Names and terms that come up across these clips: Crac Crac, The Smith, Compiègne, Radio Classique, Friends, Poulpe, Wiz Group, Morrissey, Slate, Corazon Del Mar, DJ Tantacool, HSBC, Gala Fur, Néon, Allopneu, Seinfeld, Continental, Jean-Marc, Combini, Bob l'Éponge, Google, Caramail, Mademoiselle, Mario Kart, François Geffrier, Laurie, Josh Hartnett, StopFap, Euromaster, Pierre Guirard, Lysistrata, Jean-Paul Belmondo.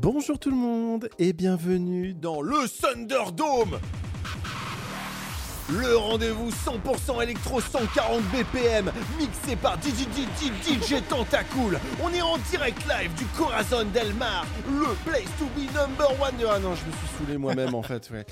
Bonjour tout le monde et bienvenue dans le Thunderdome, le rendez-vous 100% électro 140 BPM mixé par DJ Tantacool. On est en direct live du Corazon Del Mar, le place to be number one. Ah non, je me suis saoulé moi-même en fait, ouais.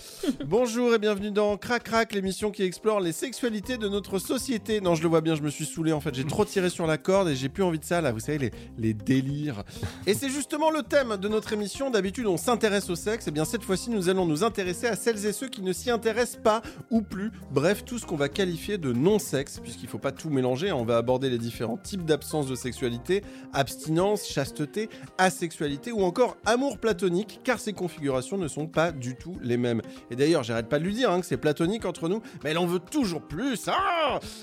Bonjour et bienvenue dans Crac Crac, l'émission qui explore les sexualités de notre société. Non, je le vois bien, je me suis saoulé en fait, j'ai trop tiré sur la corde et j'ai plus envie de ça là, vous savez, les délires. Et c'est justement le thème de notre émission. D'habitude on s'intéresse au sexe, et bien cette fois-ci nous allons nous intéresser à celles et ceux qui ne s'y intéressent pas ou plus. Bref, tout ce qu'on va qualifier de non-sexe, puisqu'il ne faut pas tout mélanger. On va aborder les différents types d'absence de sexualité, abstinence, chasteté, asexualité ou encore amour platonique, car ces configurations ne sont pas du tout les mêmes. Et d'ailleurs, j'arrête pas de lui dire que c'est platonique entre nous, mais elle en veut toujours plus.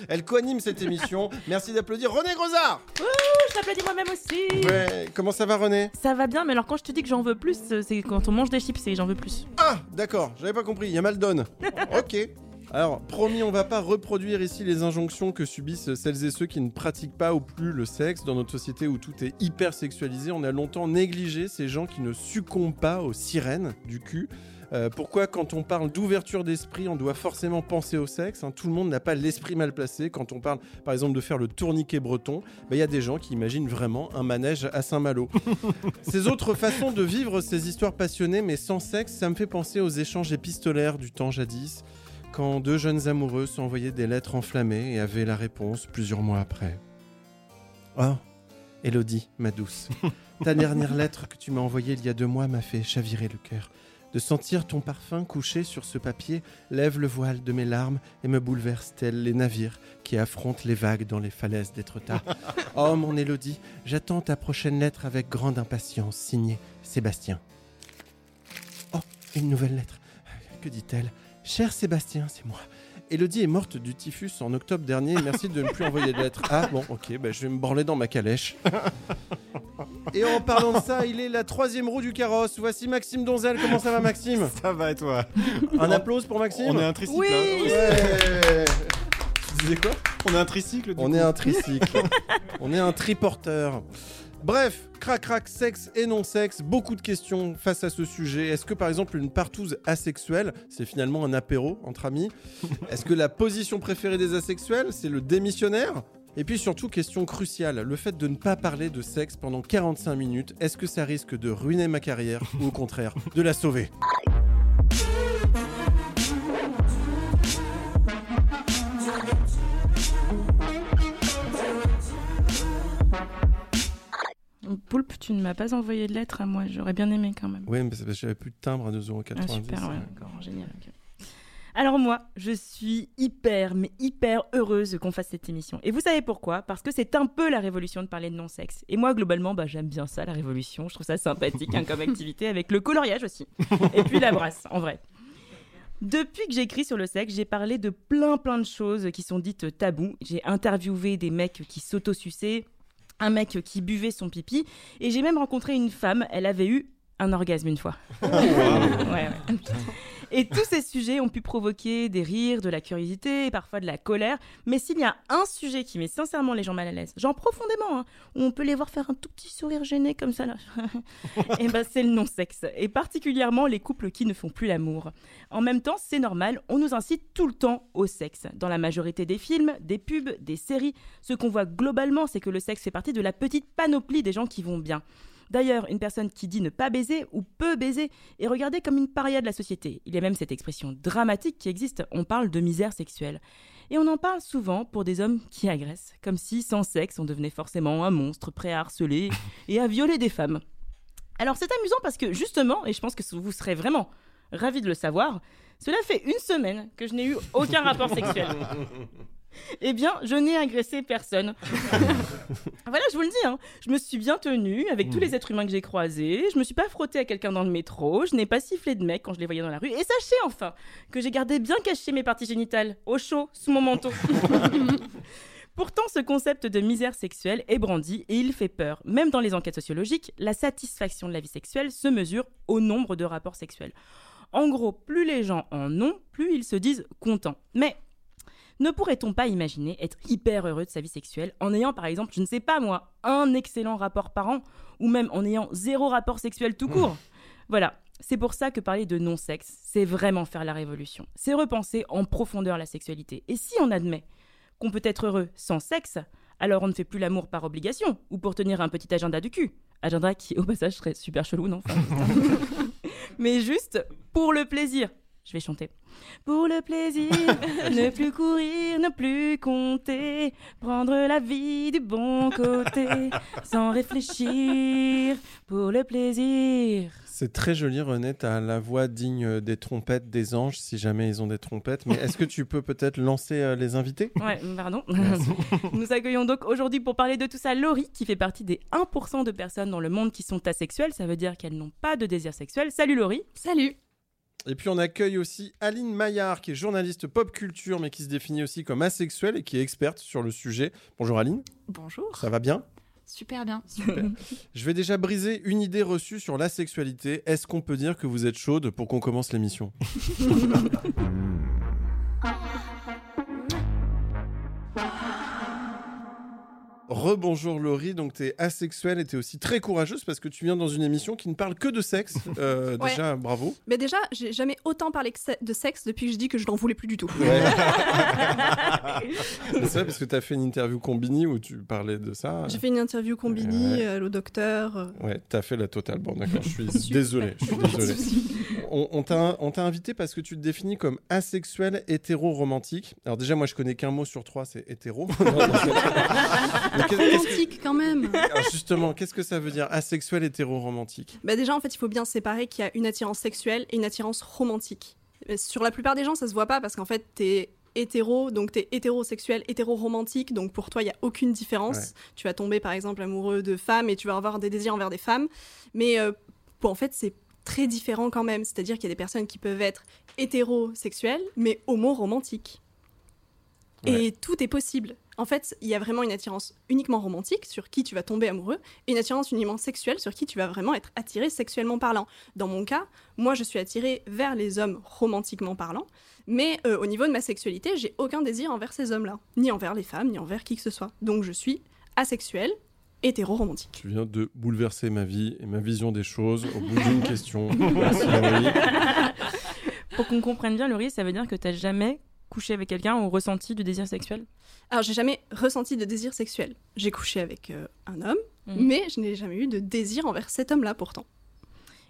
Elle co-anime cette émission. Merci d'applaudir René Grosard. Ouh, je t'applaudis moi-même aussi. Ouais. Comment ça va, René ? Ça va bien, mais alors quand je te dis que j'en veux plus, c'est quand on mange des chips et j'en veux plus. Ah, d'accord, j'avais pas compris, il y a mal donne. Ok. Alors, promis, on va pas reproduire ici les injonctions que subissent celles et ceux qui ne pratiquent pas ou plus le sexe. Dans notre société où tout est hyper sexualisé, on a longtemps négligé ces gens qui ne succombent pas aux sirènes du cul. Pourquoi quand on parle d'ouverture d'esprit, on doit forcément penser au sexe, hein. Tout le monde n'a pas l'esprit mal placé. Quand on parle par exemple de faire le tourniquet breton, il y a des gens qui imaginent vraiment un manège à Saint-Malo. Ces autres façons de vivre ces histoires passionnées mais sans sexe, ça me fait penser aux échanges épistolaires du temps jadis, quand deux jeunes amoureux s'envoyaient des lettres enflammées et avaient la réponse plusieurs mois après. « Oh, Elodie, ma douce, ta dernière lettre que tu m'as envoyée il y a 2 mois m'a fait chavirer le cœur. De sentir ton parfum couché sur ce papier lève le voile de mes larmes et me bouleverse tel les navires qui affrontent les vagues dans les falaises d'Étretat. Oh, mon Elodie, j'attends ta prochaine lettre avec grande impatience. Signé Sébastien. » Oh, une nouvelle lettre. Que dit-elle ? « Cher Sébastien, c'est moi. Elodie est morte du typhus en octobre dernier. Merci de ne plus envoyer de lettres. » Ah bon, ok, je vais me branler dans ma calèche. Et en parlant de ça, il est la 3e roue du carrosse. Voici Maxime Donzel. Comment ça va, Maxime ? Ça va, et toi ? Un applause pour Maxime ? On est un tricycle. Oui, ouais. Tu disais quoi ? On est un tricycle, du coup. On est un tricycle. On est un triporteur. Bref, crac crac, sexe et non-sexe, beaucoup de questions face à ce sujet. Est-ce que par exemple une partouze asexuelle, c'est finalement un apéro entre amis ? Est-ce que la position préférée des asexuels, c'est le démissionnaire ? Et puis surtout, question cruciale, le fait de ne pas parler de sexe pendant 45 minutes, est-ce que ça risque de ruiner ma carrière ou au contraire, de la sauver ? Poulpe, tu ne m'as pas envoyé de lettre à moi, j'aurais bien aimé quand même. Oui, mais c'est parce que j'avais plus de timbre à 2,90€. Ah, super, ouais, d'accord, génial. Okay. Alors moi, je suis hyper heureuse qu'on fasse cette émission. Et vous savez pourquoi ? Parce que c'est un peu la révolution de parler de non-sexe. Et moi, globalement, j'aime bien ça, la révolution. Je trouve ça sympathique comme activité, avec le coloriage aussi. Et puis la brasse, en vrai. Depuis que j'écris sur le sexe, j'ai parlé de plein de choses qui sont dites tabous. J'ai interviewé des mecs qui s'autosuçaient, un mec qui buvait son pipi, et j'ai même rencontré une femme, elle avait eu un orgasme une fois. Ouais. Et tous ces sujets ont pu provoquer des rires, de la curiosité, et parfois de la colère, mais s'il y a un sujet qui met sincèrement les gens mal à l'aise, genre profondément, où on peut les voir faire un tout petit sourire gêné comme ça, là, et c'est le non-sexe, et particulièrement les couples qui ne font plus l'amour. En même temps, c'est normal, on nous incite tout le temps au sexe. Dans la majorité des films, des pubs, des séries, ce qu'on voit globalement, c'est que le sexe fait partie de la petite panoplie des gens qui vont bien. D'ailleurs, une personne qui dit ne pas baiser ou peu baiser est regardée comme une paria de la société. Il y a même cette expression dramatique qui existe, on parle de misère sexuelle. Et on en parle souvent pour des hommes qui agressent, comme si sans sexe on devenait forcément un monstre prêt à harceler et à violer des femmes. Alors c'est amusant parce que justement, et je pense que vous serez vraiment ravis de le savoir, cela fait 1 semaine que je n'ai eu aucun rapport sexuel. Eh bien, je n'ai agressé personne. Voilà, je vous le dis, hein. Je me suis bien tenue avec tous les êtres humains que j'ai croisés. Je me suis pas frottée à quelqu'un dans le métro. Je n'ai pas sifflé de mec quand je les voyais dans la rue. Et sachez enfin que j'ai gardé bien caché mes parties génitales, au chaud, sous mon manteau. Pourtant, ce concept de misère sexuelle est brandi et il fait peur. Même dans les enquêtes sociologiques, la satisfaction de la vie sexuelle se mesure au nombre de rapports sexuels. En gros, plus les gens en ont, plus ils se disent contents. Mais ne pourrait-on pas imaginer être hyper heureux de sa vie sexuelle en ayant, par exemple, je ne sais pas moi, un excellent rapport par an, ou même en ayant zéro rapport sexuel tout court? Voilà. C'est pour ça que parler de non-sexe, c'est vraiment faire la révolution. C'est repenser en profondeur la sexualité. Et si on admet qu'on peut être heureux sans sexe, alors on ne fait plus l'amour par obligation ou pour tenir un petit agenda du cul. Agenda qui, au passage, serait super chelou, non enfin, mais juste pour le plaisir. Je vais chanter. Pour le plaisir, ne plus courir, ne plus compter, prendre la vie du bon côté, sans réfléchir, pour le plaisir. C'est très joli, René, t'as la voix digne des trompettes des anges, si jamais ils ont des trompettes, mais est-ce que tu peux peut-être lancer les invités ? Ouais, pardon. Nous accueillons donc aujourd'hui pour parler de tout ça Laurie, qui fait partie des 1% de personnes dans le monde qui sont asexuelles, ça veut dire qu'elles n'ont pas de désir sexuel. Salut Laurie. Salut. Et puis on accueille aussi Aline Maillard, qui est journaliste pop culture, mais qui se définit aussi comme asexuelle et qui est experte sur le sujet. Bonjour Aline. Bonjour. Ça va bien ? Super bien. Super. Je vais déjà briser une idée reçue sur l'asexualité. Est-ce qu'on peut dire que vous êtes chaude pour qu'on commence l'émission ? Rebonjour Laurie, donc t'es asexuelle et t'es aussi très courageuse parce que tu viens dans une émission qui ne parle que de sexe, ouais. Déjà bravo. Mais déjà, j'ai jamais autant parlé de sexe depuis que je dis que je n'en voulais plus du tout. Ouais. C'est ça parce que t'as fait une interview Combini où tu parlais de ça. J'ai fait une interview Combini, ouais. Au docteur. Ouais, t'as fait la totale, bon d'accord, je suis désolé. On t'a invité parce que tu te définis comme asexuel hétéro-romantique. Alors déjà, moi, je connais qu'un mot sur trois, c'est hétéro. Romantique, quand même. Alors justement, qu'est-ce que ça veut dire, asexuel hétéro-romantique ? Bah déjà, en fait, il faut bien séparer qu'il y a une attirance sexuelle et une attirance romantique. Sur la plupart des gens, ça se voit pas parce qu'en fait, t'es hétéro, donc t'es hétérosexuel, hétéroromantique, donc pour toi, il n'y a aucune différence. Ouais. Tu vas tomber, par exemple, amoureux de femmes et tu vas avoir des désirs envers des femmes. Mais en fait, c'est très différent quand même, c'est-à-dire qu'il y a des personnes qui peuvent être hétérosexuelles mais homo-romantiques. Ouais. Et tout est possible. En fait, il y a vraiment une attirance uniquement romantique sur qui tu vas tomber amoureux et une attirance uniquement sexuelle sur qui tu vas vraiment être attiré sexuellement parlant. Dans mon cas, moi je suis attirée vers les hommes romantiquement parlant, mais au niveau de ma sexualité, j'ai aucun désir envers ces hommes-là, ni envers les femmes, ni envers qui que ce soit. Donc je suis asexuelle. Hétéro-romantique. Tu viens de bouleverser ma vie et ma vision des choses au bout d'une question. Merci, Laurie. Pour qu'on comprenne bien, Laurie, ça veut dire que t'as jamais couché avec quelqu'un ou ressenti du désir sexuel ? Alors, j'ai jamais ressenti de désir sexuel. J'ai couché avec un homme, mais je n'ai jamais eu de désir envers cet homme-là, pourtant.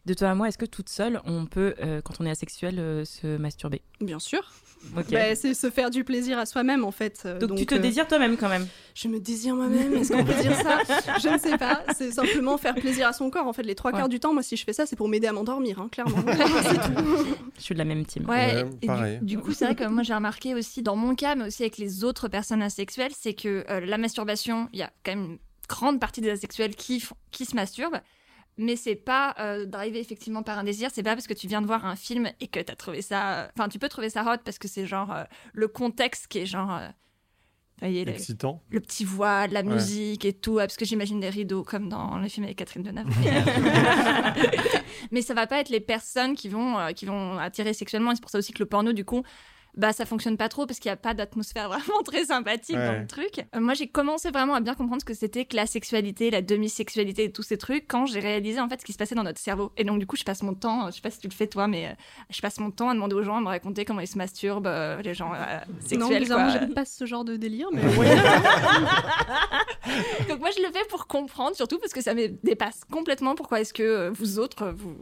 De toi à moi, est-ce que toute seule, on peut, quand on est asexuel, se masturber ? Bien sûr. Okay. Bah, c'est se faire du plaisir à soi-même en fait. Donc tu te désires toi-même quand même ? Je me désire moi-même, est-ce qu'on peut dire ça ? Je ne sais pas, c'est simplement faire plaisir à son corps en fait. Les trois quarts du temps, moi si je fais ça, c'est pour m'aider à m'endormir, hein, clairement. Je suis de la même team. Ouais, pareil. Du coup c'est vrai que moi j'ai remarqué aussi dans mon cas, mais aussi avec les autres personnes asexuelles, c'est que la masturbation, il y a quand même une grande partie des asexuels qui se masturbent. Mais c'est pas drivé effectivement par un désir, c'est pas parce que tu viens de voir un film et que t'as trouvé ça... Enfin, tu peux trouver ça hot parce que c'est genre le contexte qui est genre... voyez, excitant. Le petit voile, la musique et tout, parce que j'imagine des rideaux comme dans les films avec Catherine Deneuve. Mais ça va pas être les personnes qui vont attirer sexuellement, et c'est pour ça aussi que le porno, du coup... Bah, ça fonctionne pas trop parce qu'il n'y a pas d'atmosphère vraiment très sympathique dans le truc. Moi, j'ai commencé vraiment à bien comprendre ce que c'était que la sexualité, la demi-sexualité et tous ces trucs quand j'ai réalisé en fait ce qui se passait dans notre cerveau. Et donc, du coup, je passe mon temps, je sais pas si tu le fais toi, mais je passe mon temps à demander aux gens à me raconter comment ils se masturbent, les gens sexuels. Non, quoi. Je ne passe ce genre de délire, mais. Donc, moi, je le fais pour comprendre surtout parce que ça me dépasse complètement. Pourquoi est-ce que vous autres, vous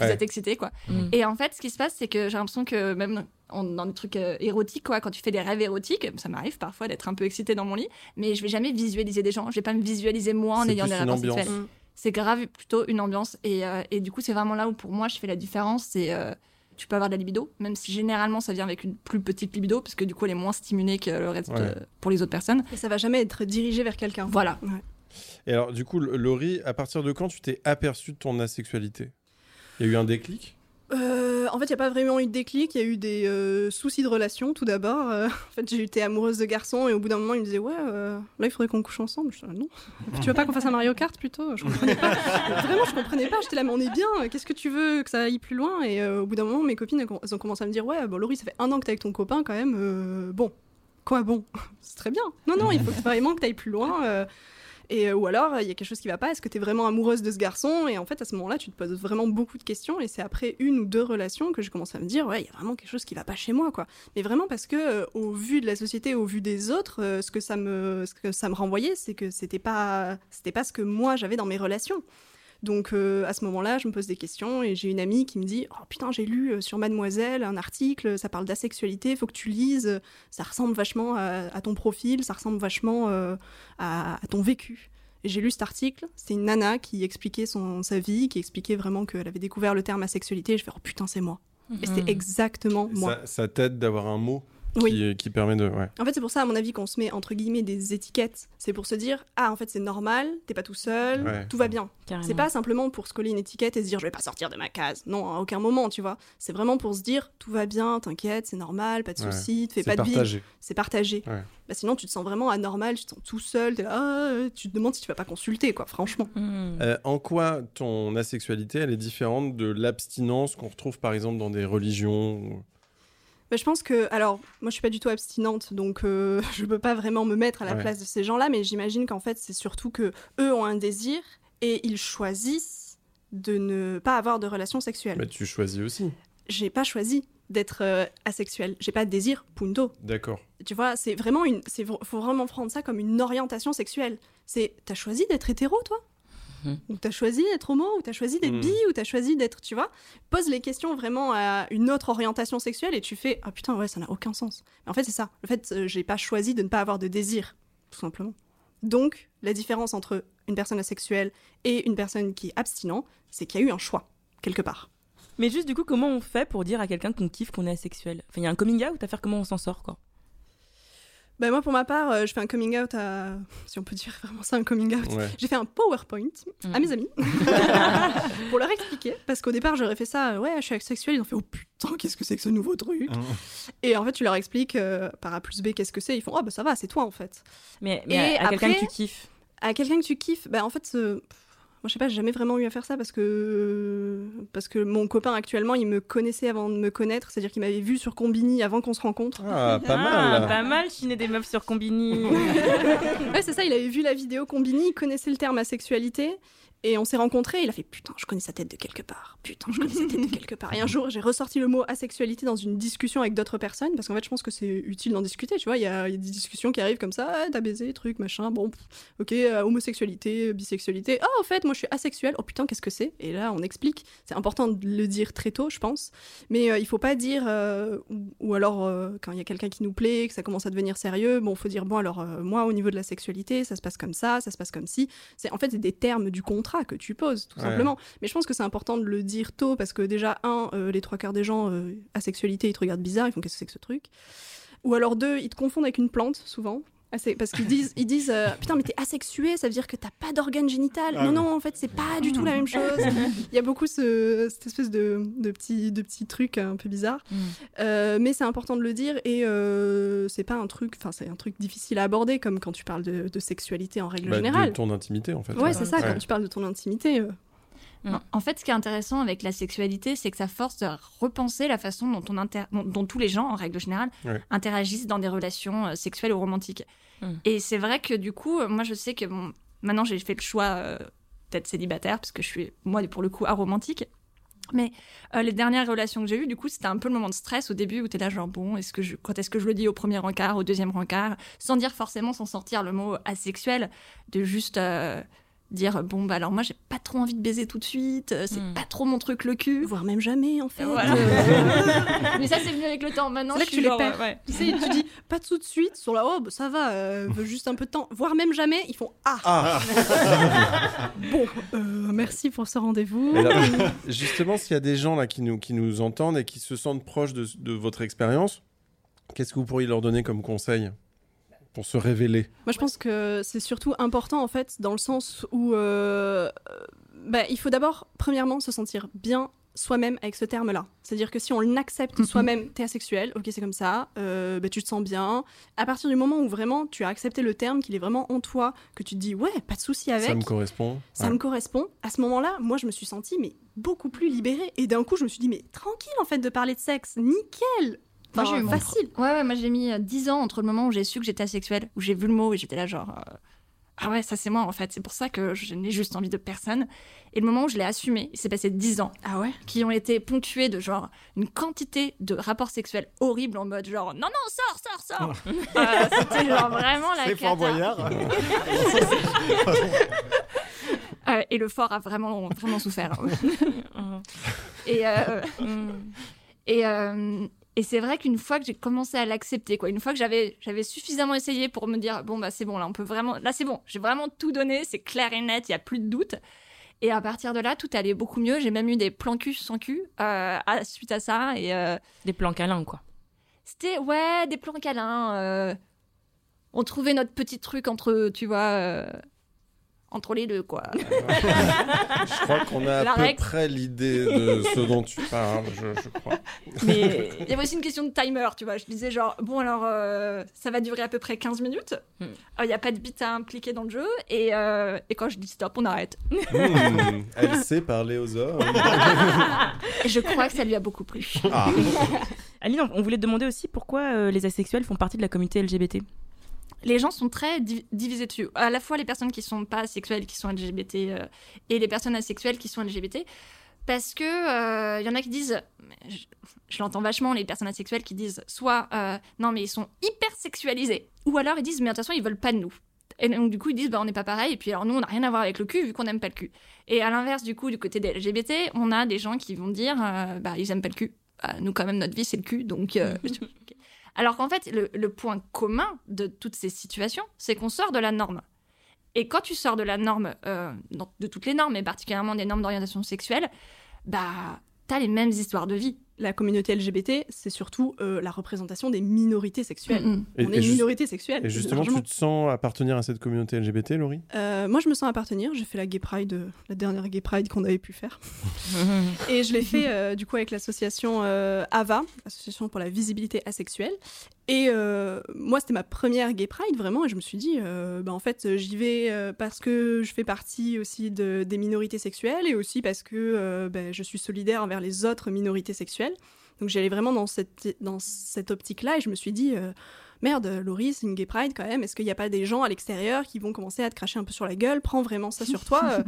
êtes excités, quoi. Et en fait, ce qui se passe, c'est que j'ai l'impression que même dans des trucs érotiques, quoi, quand tu fais des rêves érotiques, ça m'arrive parfois d'être un peu excitée dans mon lit, mais je vais jamais visualiser des gens, je vais pas me visualiser moi en ayant des rapports sexuels. C'est grave plutôt une ambiance, et du coup, c'est vraiment là où pour moi je fais la différence, c'est tu peux avoir de la libido, même si généralement ça vient avec une plus petite libido, parce que du coup elle est moins stimulée que le reste pour les autres personnes. Et ça va jamais être dirigé vers quelqu'un. Voilà. Ouais. Et alors du coup, Laurie, à partir de quand tu t'es aperçue de ton asexualité ? Il y a eu un déclic ? En fait, il n'y a pas vraiment eu de déclic, il y a eu des soucis de relation tout d'abord. En fait, j'ai été amoureuse de garçons et au bout d'un moment, ils me disaient là, il faudrait qu'on couche ensemble. Je disais non. Tu veux pas qu'on fasse un Mario Kart plutôt ? Je comprenais pas. Vraiment, je comprenais pas. J'étais là, mais on est bien. Qu'est-ce que tu veux que ça aille plus loin ? Et au bout d'un moment, mes copines elles ont commencé à me dire bon, Laurie, ça fait 1 an que t'es avec ton copain quand même. Bon, c'est très bien. Non, il faut vraiment que t'ailles plus loin. Ou alors, il y a quelque chose qui ne va pas, est-ce que tu es vraiment amoureuse de ce garçon ? Et en fait, à ce moment-là, tu te poses vraiment beaucoup de questions, et c'est après 1 ou 2 relations que je commence à me dire, il y a vraiment quelque chose qui ne va pas chez moi, quoi. Mais vraiment parce que, au vu de la société, au vu des autres, ce que ça me renvoyait, c'est que c'était pas ce que moi j'avais dans mes relations. Donc, à ce moment-là, je me pose des questions, et j'ai une amie qui me dit, oh putain, j'ai lu sur Mademoiselle un article, ça parle d'asexualité, faut que tu lises, ça ressemble vachement à ton profil, ça ressemble vachement à ton vécu. Et j'ai lu cet article, c'était une nana qui expliquait sa vie, qui expliquait vraiment qu'elle avait découvert le terme asexualité, et je fais, oh putain, c'est moi. Et c'était exactement moi. Ça t'aide d'avoir un mot ? Oui. Qui permet de... Ouais. En fait, c'est pour ça, à mon avis, qu'on se met, entre guillemets, des étiquettes. C'est pour se dire, en fait, c'est normal, t'es pas tout seul, tout va bien. Carrément. C'est pas simplement pour se coller une étiquette et se dire, je vais pas sortir de ma case. Non, à aucun moment, tu vois. C'est vraiment pour se dire, tout va bien, t'inquiète, c'est normal, pas de soucis, te fais pas de bide. C'est partagé. Ouais. Bah, sinon, tu te sens vraiment anormal, tu te sens tout seul, t'es là, tu te demandes si tu vas pas consulter, quoi, franchement. En quoi ton asexualité, elle est différente de l'abstinence qu'on retrouve, par exemple, dans des religions ou... Bah, je pense que, alors, moi je suis pas du tout abstinente, donc je peux pas vraiment me mettre à la place de ces gens-là, mais j'imagine qu'en fait c'est surtout que eux ont un désir et ils choisissent de ne pas avoir de relation sexuelle. Mais tu choisis aussi. J'ai pas choisi d'être asexuelle, j'ai pas de désir, punto. D'accord. Tu vois, c'est vraiment faut vraiment prendre ça comme une orientation sexuelle. C'est, t'as choisi d'être hétéro, toi ? Ou t'as choisi d'être homo, ou t'as choisi d'être bi, ou t'as choisi d'être, tu vois, pose les questions vraiment à une autre orientation sexuelle et tu fais « Ah putain, ouais, ça n'a aucun sens ». Mais en fait, c'est ça. En fait, j'ai pas choisi de ne pas avoir de désir, tout simplement. Donc, la différence entre une personne asexuelle et une personne qui est abstinente, c'est qu'il y a eu un choix, quelque part. Mais juste, du coup, comment on fait pour dire à quelqu'un qu'on kiffe qu'on est asexuel ? Enfin, il y a un coming out à faire, comment on s'en sort, quoi ? Ben moi, pour ma part, je fais un coming out à... Si on peut dire vraiment ça, un coming out. Ouais. J'ai fait un PowerPoint à mes amis pour leur expliquer. Parce qu'au départ, j'aurais fait ça. Ouais, je suis asexuelle. Ils ont fait, oh putain, qu'est-ce que c'est que ce nouveau truc ? Et en fait, tu leur expliques par A plus B, qu'est-ce que c'est ? Ils font, oh ben ça va, c'est toi en fait. Mais à quelqu'un que tu kiffes. À quelqu'un que tu kiffes, ben en fait... Moi, je sais pas, j'ai jamais vraiment eu à faire ça parce que mon copain actuellement, il me connaissait avant de me connaître, c'est-à-dire qu'il m'avait vu sur Combini avant qu'on se rencontre. Ah, pas mal. Pas mal, chiner des meufs sur Combini. Ouais, c'est ça, il avait vu la vidéo Combini, il connaissait le terme asexualité. Et on s'est rencontrés, il a fait « Putain, je connais sa tête de quelque part. » Et un jour, j'ai ressorti le mot « asexualité » dans une discussion avec d'autres personnes, parce qu'en fait, je pense que c'est utile d'en discuter, tu vois. Il y a des discussions qui arrivent comme ça, « T'as baisé, truc, machin, bon, ok, homosexualité, bisexualité. Ah, en fait, moi, je suis asexuelle. Oh putain, qu'est-ce que c'est ?» Et là, on explique. C'est important de le dire très tôt, je pense. Mais il faut pas dire... quand il y a quelqu'un qui nous plaît, que ça commence à devenir sérieux, bon, faut dire « Bon, alors, moi, au niveau de la sexualité, ça se passe comme ça, ça se passe comme ci. » En fait, c'est des termes du contrat que tu poses, tout simplement. Mais je pense que c'est important de le dire tôt, parce que déjà, les 3/4 des gens asexualité, ils te regardent bizarre, ils font qu'est-ce que c'est que ce truc ? Ou alors 2, ils te confondent avec une plante, souvent, parce qu'ils disent putain, mais t'es asexué, ça veut dire que t'as pas d'organe génital. Non, en fait, c'est pas du tout la même chose. Il y a beaucoup cette espèce de petit truc un peu bizarre. Mais c'est important de le dire, et c'est pas un truc, enfin, c'est un truc difficile à aborder, comme quand tu parles de sexualité en règle générale. De ton intimité, en fait. Ouais, c'est ça, quand tu parles de ton intimité. En fait, ce qui est intéressant avec la sexualité, c'est que ça force de repenser la façon dont tous les gens, en règle générale, interagissent dans des relations sexuelles ou romantiques. Et c'est vrai que du coup, moi je sais que maintenant j'ai fait le choix d'être célibataire, parce que je suis, moi pour le coup, aromantique. Mais les dernières relations que j'ai eues, du coup, c'était un peu le moment de stress au début, où t'es là genre, bon, quand est-ce que je le dis au premier rencard, au deuxième rencard, sans sortir le mot asexuel, de juste... dire bon bah alors moi j'ai pas trop envie de baiser tout de suite, c'est pas trop mon truc le cul, voire même jamais en fait. Voilà. Mais ça c'est venu avec le temps. Maintenant c'est là que tu les perds. Ouais. Tu sais, tu dis pas tout de suite, sur la robe, ça va, juste un peu de temps, voire même jamais. Ils font bon, merci pour ce rendez-vous. Là, justement, s'il y a des gens là qui nous entendent et qui se sentent proches de votre expérience, qu'est-ce que vous pourriez leur donner comme conseil ? Pour se révéler. Moi, je pense que c'est surtout important, en fait, dans le sens où il faut d'abord, premièrement, se sentir bien soi-même avec ce terme-là. C'est-à-dire que si on l'accepte soi-même, t'es asexuel, ok, c'est comme ça, tu te sens bien. À partir du moment où vraiment tu as accepté le terme, qu'il est vraiment en toi, que tu te dis, ouais, pas de souci avec. Ça me correspond. Ça me correspond. À ce moment-là, moi, je me suis sentie, mais beaucoup plus libérée. Et d'un coup, je me suis dit, mais tranquille, en fait, de parler de sexe. Nickel. Enfin, j'ai eu facile. Moi j'ai mis 10 ans entre le moment où j'ai su que j'étais asexuelle, où j'ai vu le mot et j'étais là genre ah ouais, ça c'est moi en fait, c'est pour ça que je n'ai juste envie de personne. Et le moment où je l'ai assumé, il s'est passé 10 ans. Ah ouais. Qui ont été ponctués de genre une quantité de rapports sexuels horribles en mode genre non sors. C'était genre vraiment la cata. C'est Fort Boyard. Et le fort a vraiment souffert. Et c'est vrai qu'une fois que j'ai commencé à l'accepter, une fois que j'avais suffisamment essayé pour me dire bon bah c'est bon là on peut vraiment, là c'est bon, j'ai vraiment tout donné, c'est clair et net, il y a plus de doute. Et à partir de là tout allait beaucoup mieux. J'ai même eu des plans cul sans cul suite à ça et des plans câlins quoi. C'était des plans câlins. On trouvait notre petit truc entre entre les deux, quoi. Je crois qu'on a à peu près l'idée de ce dont tu parles, je crois. Mais il y avait aussi une question de timer, tu vois. Je disais genre, bon, alors, ça va durer à peu près 15 minutes. Il n'y a pas de bite à impliquer dans le jeu. Et quand je dis stop, on arrête. Elle sait parler aux hommes. Je crois que ça lui a beaucoup plu. Aline, on voulait te demander aussi pourquoi les asexuels font partie de la communauté LGBT. Les gens sont très divisés dessus. À la fois les personnes qui ne sont pas asexuelles, qui sont LGBT, et les personnes asexuelles qui sont LGBT. Parce qu'il y en a qui disent... Je l'entends vachement, les personnes asexuelles qui disent soit... non, mais ils sont hyper sexualisés. Ou alors ils disent, mais de toute façon, ils ne veulent pas de nous. Et donc, du coup, ils disent, on n'est pas pareil. Et puis, alors, nous, on n'a rien à voir avec le cul, vu qu'on n'aime pas le cul. Et à l'inverse, du coup, du côté des LGBT, on a des gens qui vont dire, ils n'aiment pas le cul. Nous, quand même, notre vie, c'est le cul, donc... Alors qu'en fait, le point commun de toutes ces situations, c'est qu'on sort de la norme. Et quand tu sors de la norme, de toutes les normes, et particulièrement des normes d'orientation sexuelle, bah, t'as les mêmes histoires de vie. La communauté LGBT, c'est surtout la représentation des minorités sexuelles. On est une minorité sexuelle. Et justement, tu te sens appartenir à cette communauté LGBT, Laurie ? Moi, je me sens appartenir. J'ai fait la dernière Gay Pride qu'on avait pu faire. Et je l'ai fait, du coup, avec l'association AVA, Association pour la visibilité asexuelle. Et moi, c'était ma première Gay Pride, vraiment. Et je me suis dit, en fait, j'y vais parce que je fais partie aussi des minorités sexuelles et aussi parce que je suis solidaire envers les autres minorités sexuelles. Donc j'allais vraiment dans cette optique-là et je me suis dit merde, Laurie, c'est une Gay Pride quand même, est-ce qu'il n'y a pas des gens à l'extérieur qui vont commencer à te cracher un peu sur la gueule, prends vraiment ça sur toi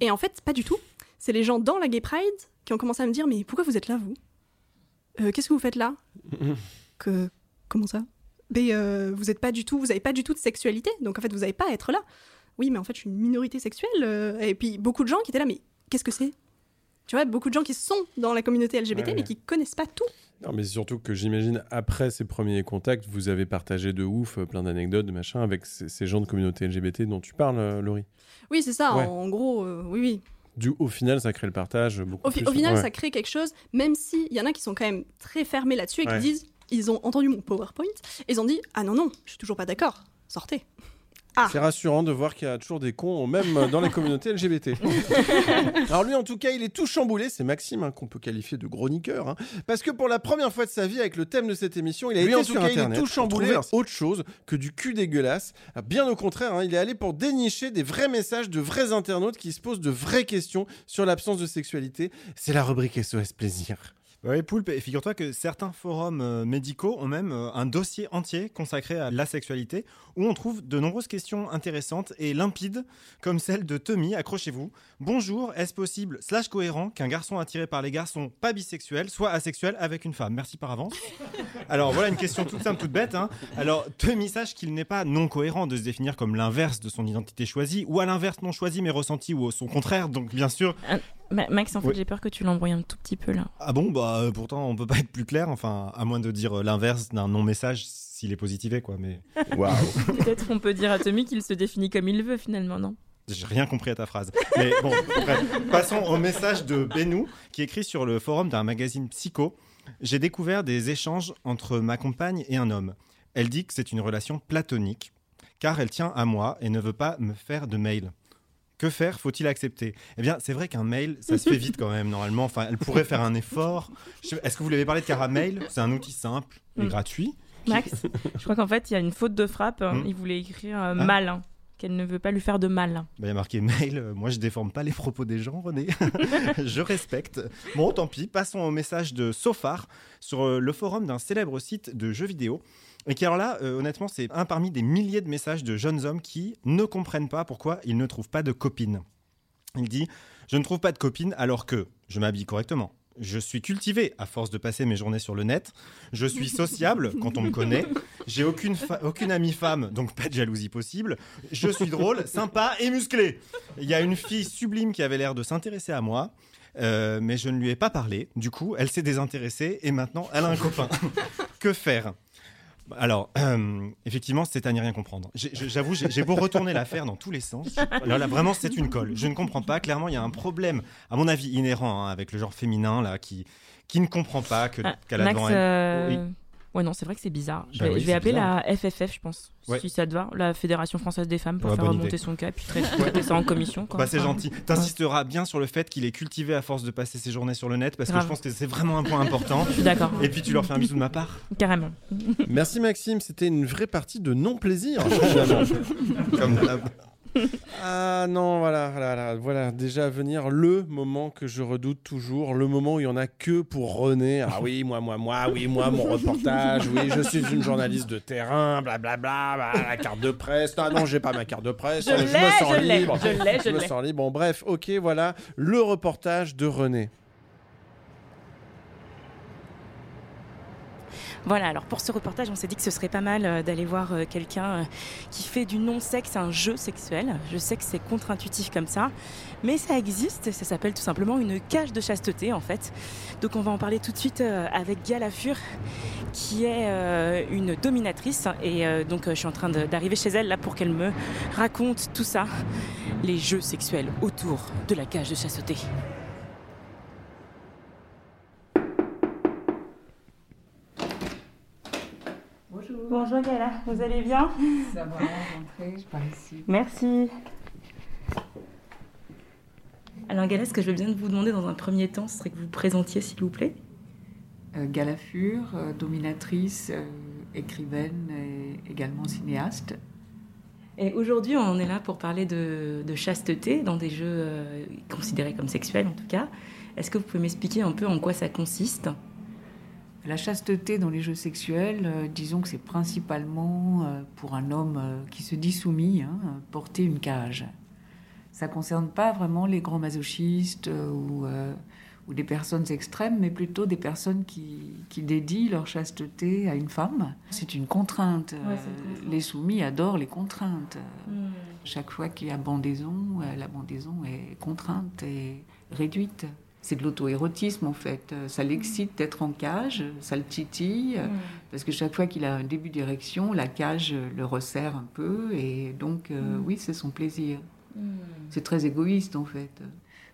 Et en fait, pas du tout. C'est les gens dans la Gay Pride qui ont commencé à me dire mais pourquoi vous êtes là, vous qu'est-ce que vous faites là Comment ça vous n'avez pas du tout de sexualité, donc en fait, vous n'avez pas à être là. Oui, mais en fait, je suis une minorité sexuelle. Et puis beaucoup de gens qui étaient là, mais qu'est-ce que c'est ? Tu vois, beaucoup de gens qui sont dans la communauté LGBT, mais qui connaissent pas tout. Non, mais surtout que j'imagine, après ces premiers contacts, vous avez partagé de ouf plein d'anecdotes, de machin, avec ces gens de communauté LGBT dont tu parles, Laurie. Oui, c'est ça, en gros, oui. Au final, ça crée le partage beaucoup plus. Au final, ça crée quelque chose, même s'il y en a qui sont quand même très fermés là-dessus et qui disent, ils ont entendu mon PowerPoint, et ils ont dit, ah non, je suis toujours pas d'accord, sortez. Ah. C'est rassurant de voir qu'il y a toujours des cons, même dans les communautés LGBT. Alors lui, en tout cas, il est tout chamboulé. C'est Maxime, qu'on peut qualifier de gros niqueur. Parce que pour la première fois de sa vie, avec le thème de cette émission, il a été sur Internet. Il est tout chamboulé. Autre chose que du cul dégueulasse. Bien au contraire, il est allé pour dénicher des vrais messages de vrais internautes qui se posent de vraies questions sur l'absence de sexualité. C'est la rubrique SOS Plaisir. Oui, Poulpe, et figure-toi que certains forums médicaux ont même un dossier entier consacré à la sexualité, où on trouve de nombreuses questions intéressantes et limpides, comme celle de Tommy, accrochez-vous. Bonjour, est-ce possible, / cohérent, qu'un garçon attiré par les garçons pas bisexuels soit asexuel avec une femme? Merci par avance. Alors voilà une question toute simple, toute bête. Hein. Alors Tommy, sache qu'il n'est pas non cohérent de se définir comme l'inverse de son identité choisie, ou à l'inverse non choisi mais ressenti, ou son contraire, donc bien sûr... Max, en fait, oui. J'ai peur que tu l'embrouilles un tout petit peu là. Ah bon, pourtant on peut pas être plus clair, enfin, à moins de dire l'inverse d'un non-message s'il est positivé, quoi, mais... Waouh. Peut-être qu'on peut dire à Tommy qu'il se définit comme il veut finalement, non? J'ai rien compris à ta phrase. Mais bon, bref, passons au message de Benou, qui écrit sur le forum d'un magazine psycho. J'ai découvert des échanges entre ma compagne et un homme. Elle dit que c'est une relation platonique, car elle tient à moi et ne veut pas me faire de mail. Que faire? Faut-il accepter? Eh bien, c'est vrai qu'un mail, ça se fait vite quand même, normalement. Enfin, elle pourrait faire un effort. Est-ce que vous lui avez parlé de Caramail? C'est un outil simple et gratuit. Max, je crois qu'en fait, il y a une faute de frappe. Il voulait écrire malin, qu'elle ne veut pas lui faire de mal. Il y a marqué mail. Moi, je déforme pas les propos des gens, René. Je respecte. Bon, tant pis. Passons au message de Sofar sur le forum d'un célèbre site de jeux vidéo. Et qui alors là, honnêtement, c'est un parmi des milliers de messages de jeunes hommes qui ne comprennent pas pourquoi ils ne trouvent pas de copine. Il dit « Je ne trouve pas de copine alors que je m'habille correctement. Je suis cultivé à force de passer mes journées sur le net. Je suis sociable quand on me connaît. J'ai aucune amie femme, donc pas de jalousie possible. Je suis drôle, sympa et musclé. Il y a une fille sublime qui avait l'air de s'intéresser à moi. » Mais je ne lui ai pas parlé. Du coup, elle s'est désintéressée et maintenant, elle a un copain. Que faire ? Alors, effectivement, c'est à n'y rien comprendre. J'avoue, j'ai beau retourner l'affaire dans tous les sens. Alors là, vraiment, c'est une colle. Je ne comprends pas. Clairement, il y a un problème, à mon avis, inhérent avec le genre féminin là, qui ne comprend pas qu'elle a devant elle. Oui. Ouais, non, c'est vrai que c'est bizarre. Je vais appeler la FFF, je pense, si ça te va, la Fédération Française des Femmes, pour faire remonter son cas, puis traiter ça en commission. Quoi. Bah, c'est gentil. T'insisteras bien sur le fait qu'il est cultivé à force de passer ses journées sur le net, parce que je pense que c'est vraiment un point important. Je suis d'accord. Et puis tu leur fais un bisou de ma part. Carrément. Merci Maxime, c'était une vraie partie de non-plaisir. Comme la... Ah non, voilà, déjà à venir le moment que je redoute toujours, le moment où il n'y en a que pour René. Ah oui, moi, mon reportage, oui, je suis une journaliste de terrain, blablabla, la carte de presse, ah non, j'ai pas ma carte de presse, je me sens libre, bon bref, ok, voilà, le reportage de René. Voilà, alors pour ce reportage, on s'est dit que ce serait pas mal d'aller voir quelqu'un qui fait du non-sexe un jeu sexuel. Je sais que c'est contre-intuitif comme ça, mais ça existe, ça s'appelle tout simplement une cage de chasteté en fait. Donc on va en parler tout de suite avec Gala Fur, qui est une dominatrice, et donc je suis en train d'arriver chez elle là pour qu'elle me raconte tout ça, les jeux sexuels autour de la cage de chasteté. Bonjour Gala, vous allez bien? Ça va, rentrez, je pars ici. Merci. Alors Gala, ce que je veux bien vous demander dans un premier temps, ce serait que vous vous présentiez s'il vous plaît. Gala Fur, dominatrice, écrivaine et également cinéaste. Et aujourd'hui, on est là pour parler de chasteté dans des jeux considérés comme sexuels en tout cas. Est-ce que vous pouvez m'expliquer un peu en quoi ça consiste ? La chasteté dans les jeux sexuels, disons que c'est principalement pour un homme qui se dit soumis, porter une cage. Ça ne concerne pas vraiment les grands masochistes ou des personnes extrêmes, mais plutôt des personnes qui dédient leur chasteté à une femme. C'est une contrainte. Ouais, les soumis adorent les contraintes. Chaque fois qu'il y a bandaison, la bandaison est contrainte et réduite. C'est de l'auto-érotisme, en fait. Ça l'excite d'être en cage, ça le titille, parce que chaque fois qu'il a un début d'érection, la cage le resserre un peu, et donc, oui, c'est son plaisir. C'est très égoïste, en fait.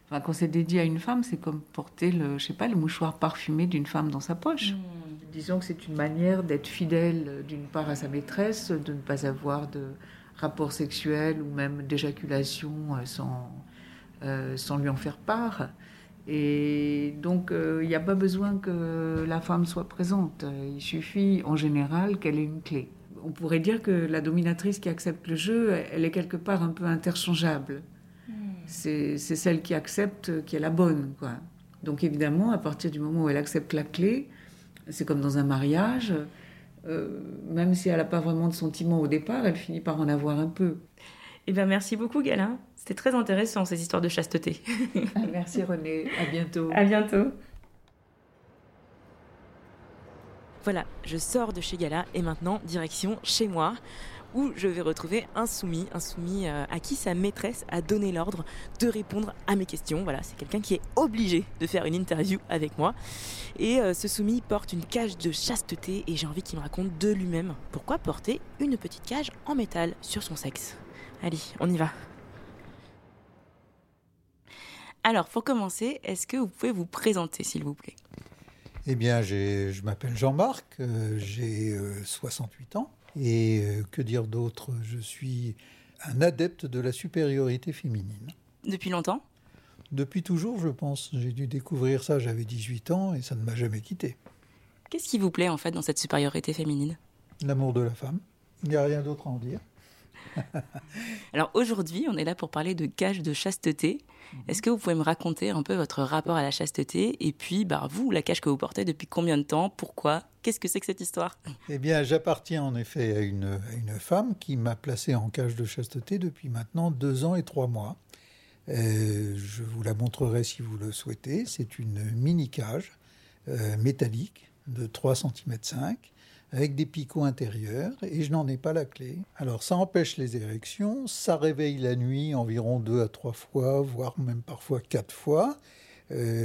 Enfin, quand c'est dédié à une femme, c'est comme porter le mouchoir parfumé d'une femme dans sa poche. Disons que c'est une manière d'être fidèle, d'une part, à sa maîtresse, de ne pas avoir de rapport sexuel ou même d'éjaculation sans lui en faire part. Et donc, il n'y a pas besoin que la femme soit présente. Il suffit, en général, qu'elle ait une clé. On pourrait dire que la dominatrice qui accepte le jeu, elle est quelque part un peu interchangeable. C'est celle qui accepte qui est la bonne, quoi. Donc évidemment, à partir du moment où elle accepte la clé, c'est comme dans un mariage, même si elle n'a pas vraiment de sentiments au départ, elle finit par en avoir un peu. Eh bien, merci beaucoup, Gala. C'était très intéressant, ces histoires de chasteté. Merci, René. À bientôt. À bientôt. Voilà, je sors de chez Gala et maintenant, direction chez moi, où je vais retrouver un soumis à qui sa maîtresse a donné l'ordre de répondre à mes questions. Voilà, c'est quelqu'un qui est obligé de faire une interview avec moi. Et ce soumis porte une cage de chasteté et j'ai envie qu'il me raconte de lui-même pourquoi porter une petite cage en métal sur son sexe. Allez, on y va. Alors, pour commencer, est-ce que vous pouvez vous présenter, s'il vous plaît ? Eh bien, je m'appelle Jean-Marc, j'ai 68 ans. Et que dire d'autre ? Je suis un adepte de la supériorité féminine. Depuis longtemps ? Depuis toujours, je pense. J'ai dû découvrir ça, j'avais 18 ans et ça ne m'a jamais quitté. Qu'est-ce qui vous plaît, en fait, dans cette supériorité féminine ? L'amour de la femme. Il n'y a rien d'autre à en dire. Alors aujourd'hui, on est là pour parler de cage de chasteté. Est-ce que vous pouvez me raconter un peu votre rapport à la chasteté ? Et puis, vous, la cage que vous portez, depuis combien de temps ? Pourquoi ? Qu'est-ce que c'est que cette histoire ? Eh bien, j'appartiens en effet à une femme qui m'a placé en cage de chasteté depuis maintenant 2 ans et 3 mois. Je vous la montrerai si vous le souhaitez. C'est une mini-cage métallique de 3,5 cm. Avec des picots intérieurs, et je n'en ai pas la clé. Alors ça empêche les érections, ça réveille la nuit environ 2 à 3 fois, voire même parfois 4 fois.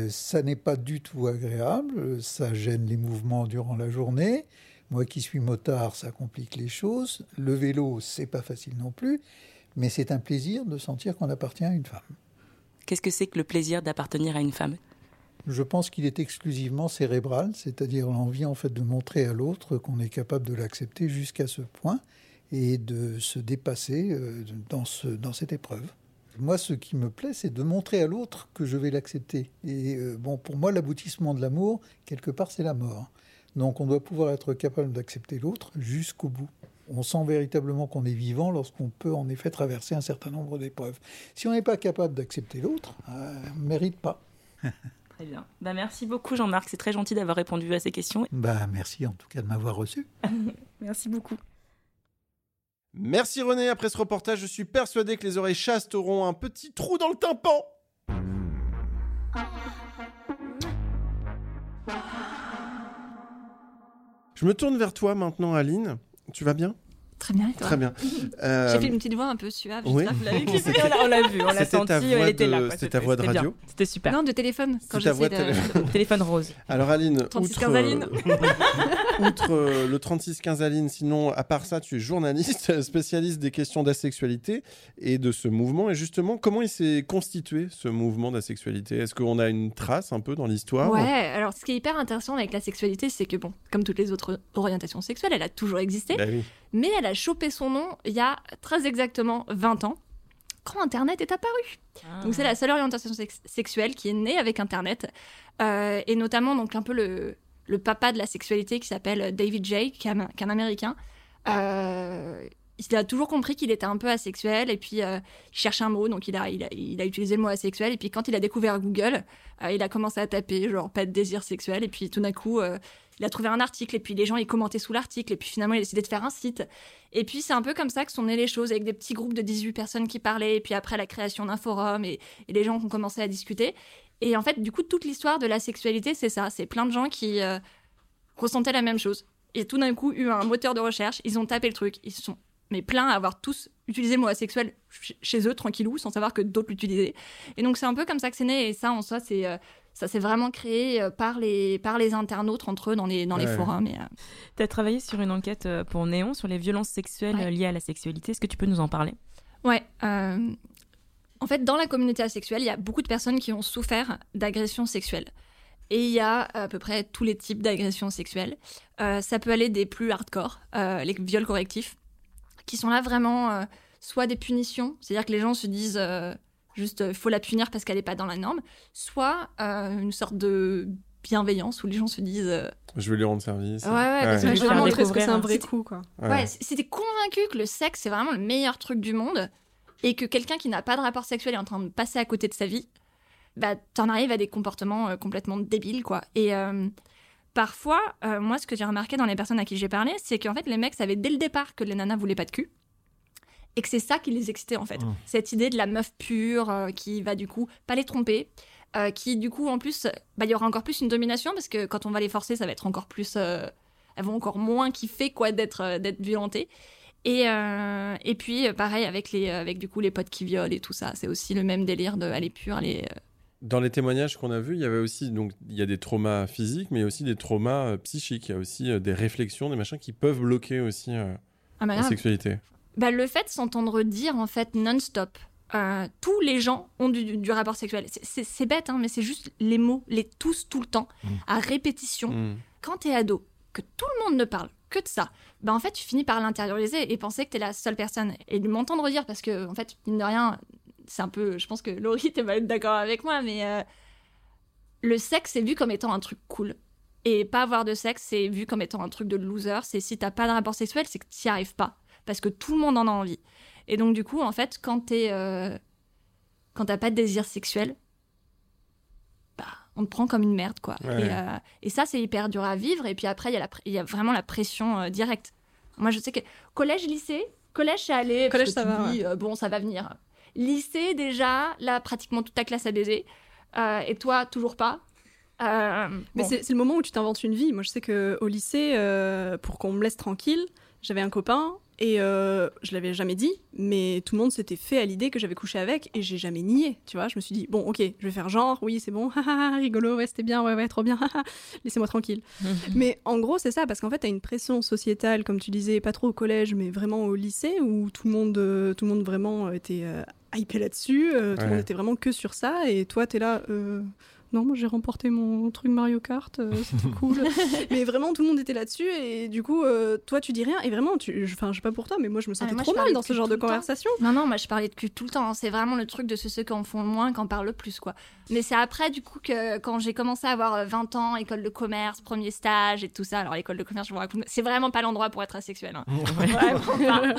Ça n'est pas du tout agréable, ça gêne les mouvements durant la journée. Moi qui suis motard, ça complique les choses. Le vélo, c'est pas facile non plus, mais c'est un plaisir de sentir qu'on appartient à une femme. Qu'est-ce que c'est que le plaisir d'appartenir à une femme ? Je pense qu'il est exclusivement cérébral, c'est-à-dire l'envie en fait de montrer à l'autre qu'on est capable de l'accepter jusqu'à ce point et de se dépasser dans cette épreuve. Moi, ce qui me plaît, c'est de montrer à l'autre que je vais l'accepter. Et pour moi, l'aboutissement de l'amour, quelque part, c'est la mort. Donc on doit pouvoir être capable d'accepter l'autre jusqu'au bout. On sent véritablement qu'on est vivant lorsqu'on peut en effet traverser un certain nombre d'épreuves. Si on n'est pas capable d'accepter l'autre, on ne mérite pas. Très bien. Merci beaucoup Jean-Marc, c'est très gentil d'avoir répondu à ces questions. Merci en tout cas de m'avoir reçu. Merci beaucoup. Merci René, après ce reportage, je suis persuadé que les oreilles chastes auront un petit trou dans le tympan. Je me tourne vers toi maintenant Aline, tu vas bien ? Très bien, et toi ? Très bien. J'ai fait une petite voix un peu suave. Oui. On l'a vu, on l'a senti, elle était là. Quoi. C'était ta voix de radio bien. C'était super. Non, de téléphone. Quand ta voix de téléphone rose. Alors Aline, 36-15 Aline. Outre le 36-15 Aline, sinon, à part ça, tu es journaliste, spécialiste des questions d'asexualité et de ce mouvement. Et justement, comment il s'est constitué, ce mouvement d'asexualité ? Est-ce qu'on a une trace un peu dans l'histoire ? Ouais, alors ce qui est hyper intéressant avec la sexualité, c'est que, comme toutes les autres orientations sexuelles, elle a toujours existé. Bah oui. Mais elle a chopé son nom il y a très exactement 20 ans, quand Internet est apparu. Ah. Donc c'est la seule orientation sexuelle qui est née avec Internet, et notamment donc, un peu le papa de la sexualité qui s'appelle David Jay, qui est un Américain. Il a toujours compris qu'il était un peu asexuel, et puis il cherchait un mot, donc il a utilisé le mot asexuel, et puis quand il a découvert Google, il a commencé à taper genre pas de désir sexuel, et puis tout d'un coup... il a trouvé un article, et puis les gens, ils commentaient sous l'article, et puis finalement, il a décidé de faire un site. Et puis, c'est un peu comme ça que sont nées les choses, avec des petits groupes de 18 personnes qui parlaient, et puis après, la création d'un forum, et les gens ont commencé à discuter. Et en fait, du coup, toute l'histoire de la sexualité, c'est ça. C'est plein de gens qui ressentaient la même chose. Et tout d'un coup, eu un moteur de recherche, ils ont tapé le truc. Ils se sont pleins à avoir tous utilisé le mot asexuel chez eux, tranquillou, sans savoir que d'autres l'utilisaient. Et donc, c'est un peu comme ça que c'est né. Et ça, en soi, c'est... ça s'est vraiment créé par les internautes entre eux dans les forums. Tu as travaillé sur une enquête pour Néon sur les violences sexuelles liées à la sexualité. Est-ce que tu peux nous en parler ? Ouais. En fait, dans la communauté asexuelle, il y a beaucoup de personnes qui ont souffert d'agressions sexuelles. Et il y a à peu près tous les types d'agressions sexuelles. Ça peut aller des plus hardcore, les viols correctifs, qui sont là vraiment soit des punitions, c'est-à-dire que les gens se disent... juste, il faut la punir parce qu'elle n'est pas dans la norme. Soit une sorte de bienveillance où les gens se disent... je vais lui rendre service. Parce que je vais montrer ce que c'est un vrai coup. Quoi. Ouais, c'était convaincu que le sexe, c'est vraiment le meilleur truc du monde et que quelqu'un qui n'a pas de rapport sexuel est en train de passer à côté de sa vie. bah, t'en arrives à des comportements complètement débiles, quoi. Et parfois, moi, ce que j'ai remarqué dans les personnes à qui j'ai parlé, c'est qu'en fait, les mecs savaient dès le départ que les nanas voulaient pas de cul. Et que c'est ça qui les excitait, en fait. Oh. Cette idée de la meuf pure qui va, du coup, pas les tromper. Qui, du coup, en plus, bah, il y aura encore plus une domination, parce que quand on va les forcer, ça va être encore plus... elles vont encore moins kiffer, quoi, d'être violentées. Et puis, pareil, avec, du coup, les potes qui violent et tout ça. C'est aussi le même délire de « elle est pure, elle est... » Dans les témoignages qu'on a vus, il y avait aussi, donc, il y a des traumas physiques, mais il y a aussi des traumas psychiques. Il y a aussi des réflexions, des machins qui peuvent bloquer aussi la sexualité. Bah, le fait de s'entendre dire, en fait, non-stop, tous les gens ont du rapport sexuel. C'est bête, hein, mais c'est juste les mots, les tous, tout le temps, à répétition. Quand t'es ado, que tout le monde ne parle que de ça, bah, en fait, tu finis par l'intérioriser et penser que t'es la seule personne. Et de m'entendre dire, parce que, en fait, mine de rien, c'est un peu... Je pense que Laurie, t'es mal d'accord avec moi, mais le sexe est vu comme étant un truc cool. Et pas avoir de sexe, c'est vu comme étant un truc de loser. C'est si t'as pas de rapport sexuel, c'est que t'y arrives pas. Parce que tout le monde en a envie. Et donc, du coup, en fait, quand t'as pas de désir sexuel, bah, on te prend comme une merde, quoi. Ouais. Et ça, c'est hyper dur à vivre. Et puis après, il y a vraiment la pression directe. Moi, je sais que collège, lycée, collège, c'est allé. Collège, ça va. Dis, ouais. Bon, ça va venir. Lycée, déjà, là, pratiquement toute ta classe a baisé. Et toi, toujours pas. Mais bon. C'est le moment où tu t'inventes une vie. Moi, je sais qu'au lycée, pour qu'on me laisse tranquille, j'avais un copain... Et je l'avais jamais dit, mais tout le monde s'était fait à l'idée que j'avais couché avec, et j'ai jamais nié, tu vois. Je me suis dit, bon, ok, je vais faire genre, oui, c'est bon, rigolo, ouais, c'était bien, ouais, trop bien, laissez-moi tranquille. Mais en gros, c'est ça, parce qu'en fait, t'as une pression sociétale, comme tu disais, pas trop au collège, mais vraiment au lycée, où tout le monde vraiment était hypé là-dessus, tout le monde était vraiment que sur ça, et toi, t'es là... Non, moi j'ai remporté mon truc Mario Kart, c'était cool. Mais vraiment, tout le monde était là-dessus et du coup, toi tu dis rien. Et vraiment, je sais pas pour toi, mais moi je me sentais trop mal dans ce genre de conversation. Non, moi je parlais de cul tout le temps. Hein. C'est vraiment le truc de ceux qui en font le moins, qui en parlent le plus, quoi. Mais c'est après, du coup, que quand j'ai commencé à avoir 20 ans, école de commerce, premier stage et tout ça. Alors, l'école de commerce, je vous raconte, c'est vraiment pas l'endroit pour être asexuel. Hein. Vraiment pas.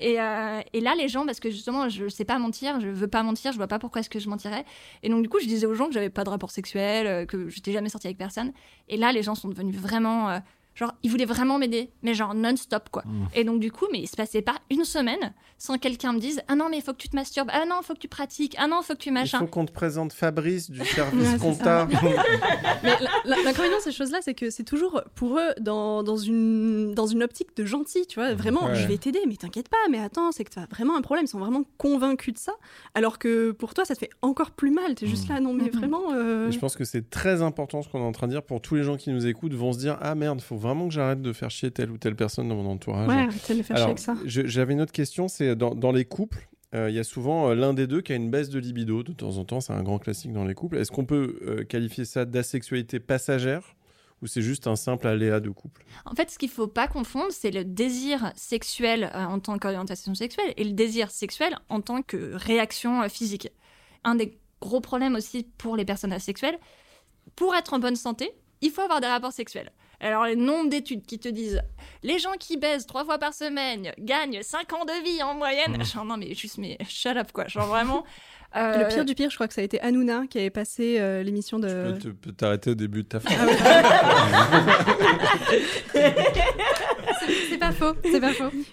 Et là, les gens, parce que justement, je sais pas mentir, je veux pas mentir, je vois pas pourquoi est-ce que je mentirais. Et donc, du coup, je disais aux gens que j'avais pas de rapport sexuel, que j'étais jamais sortie avec personne. Et là, les gens sont devenus vraiment... ils voulaient vraiment m'aider, mais genre non-stop, quoi. Et donc, du coup, mais il se passait pas une semaine sans quelqu'un me dise « Ah non, mais il faut que tu te masturbes. Ah non, il faut que tu pratiques. Ah non, il faut que tu machin. » Il faut qu'on te présente Fabrice du service comptable. Mais l'inconvénient de ces choses-là, c'est que c'est toujours pour eux dans une optique de gentil, tu vois. Vraiment, je vais t'aider, mais t'inquiète pas, mais attends, c'est que t'as vraiment un problème. Ils sont vraiment convaincus de ça, alors que pour toi, ça te fait encore plus mal. T'es juste là, non, mais vraiment... Je pense que c'est très important ce qu'on est en train de dire pour tous les gens qui nous écoutent, vont se dire « Ah merde, faut vraiment que j'arrête de faire chier telle ou telle personne dans mon entourage. » Ouais, arrêtez de les faire chier avec ça. J'avais une autre question, c'est dans les couples, il y a souvent l'un des deux qui a une baisse de libido de temps en temps, c'est un grand classique dans les couples. Est-ce qu'on peut qualifier ça d'asexualité passagère ou c'est juste un simple aléa de couple ? En fait, ce qu'il ne faut pas confondre, c'est le désir sexuel en tant qu'orientation sexuelle et le désir sexuel en tant que réaction physique. Un des gros problèmes aussi pour les personnes asexuelles, pour être en bonne santé, il faut avoir des rapports sexuels. Alors, les nombres d'études qui te disent « Les gens qui baisent 3 fois par semaine gagnent 5 ans de vie en moyenne !» Genre, non, mais juste, mais shut up, quoi. Genre, vraiment... Le pire du pire, je crois que ça a été Hanouna qui avait passé l'émission de... Tu peux t'arrêter au début de ta phrase. C'est pas faux.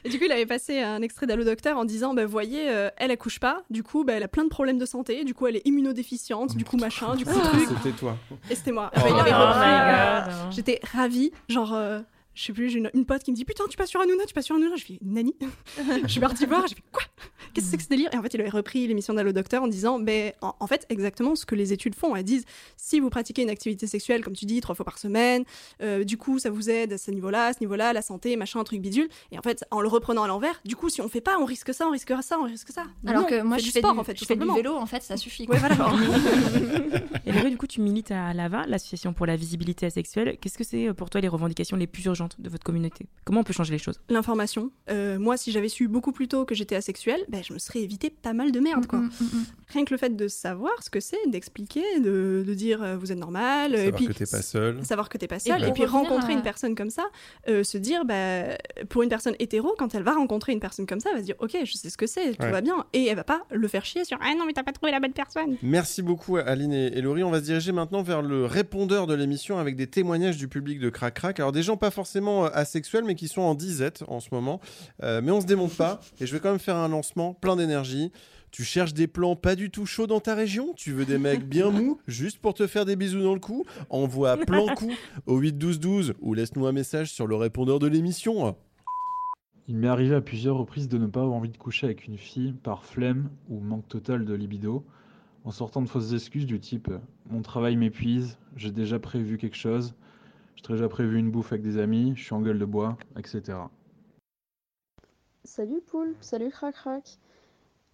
Et du coup, il avait passé un extrait d'Allo Docteur en disant, bah, voyez, elle accouche pas, du coup, bah, elle a plein de problèmes de santé, du coup, elle est immunodéficiente, du coup, machin, du coup, truc. C'était toi. Et c'était moi. J'étais ravie, genre... Je sais plus, j'ai une pote qui me dit « Putain, tu passes sur Hanouna ?» Je fais « Nani ?» Je suis partie voir, j'ai fait « Quoi ? Qu'est-ce que c'est que ce délire ?» Et en fait, il avait repris l'émission d'Allo Docteur en disant « En fait, exactement ce que les études font. Elles disent « Si vous pratiquez une activité sexuelle, comme tu dis, 3 fois par semaine, du coup, ça vous aide à ce niveau-là, la santé, machin, truc bidule. » Et en fait, en le reprenant à l'envers, du coup, si on fait pas, on risque ça, on risquera ça, on risque ça. Alors non, que moi, je fais du vélo, en fait, ça suffit. Ouais, voilà. Et Laurie, du coup, tu milites à l'AVA, l'Association pour la visibilité asexuelle. Qu'est-ce que c'est pour toi les revendications les plus urgentes de votre communauté? Comment on peut changer les choses? L'information. Moi, si j'avais su beaucoup plus tôt que j'étais asexuelle, je me serais évité pas mal de merde, quoi. rien que le fait de savoir ce que c'est, d'expliquer, de dire vous êtes normal, savoir, et puis, que t'es pas seul. Savoir que t'es pas seul, et puis rencontrer une personne comme ça, se dire, bah, pour une personne hétéro, quand elle va rencontrer une personne comme ça, elle va se dire ok, je sais ce que c'est, tout va bien, et elle va pas le faire chier sur ah non mais t'as pas trouvé la bonne personne. Merci beaucoup Aline et Laurie, on va se diriger maintenant vers le répondeur de l'émission avec des témoignages du public de Crac Crac, alors des gens pas forcément asexuels mais qui sont en disette en ce moment, mais on se démonte pas, et je vais quand même faire un lancement plein d'énergie. Tu cherches des plans pas du tout chauds dans ta région ? Tu veux des mecs bien mous, juste pour te faire des bisous dans le cou ? Envoie plan coup au 8-12-12 ou laisse-nous un message sur le répondeur de l'émission. Il m'est arrivé à plusieurs reprises de ne pas avoir envie de coucher avec une fille par flemme ou manque total de libido, en sortant de fausses excuses du type « mon travail m'épuise, j'ai déjà prévu quelque chose, j'ai déjà prévu une bouffe avec des amis, je suis en gueule de bois, etc. » Salut Poulpe, salut Crac Crac.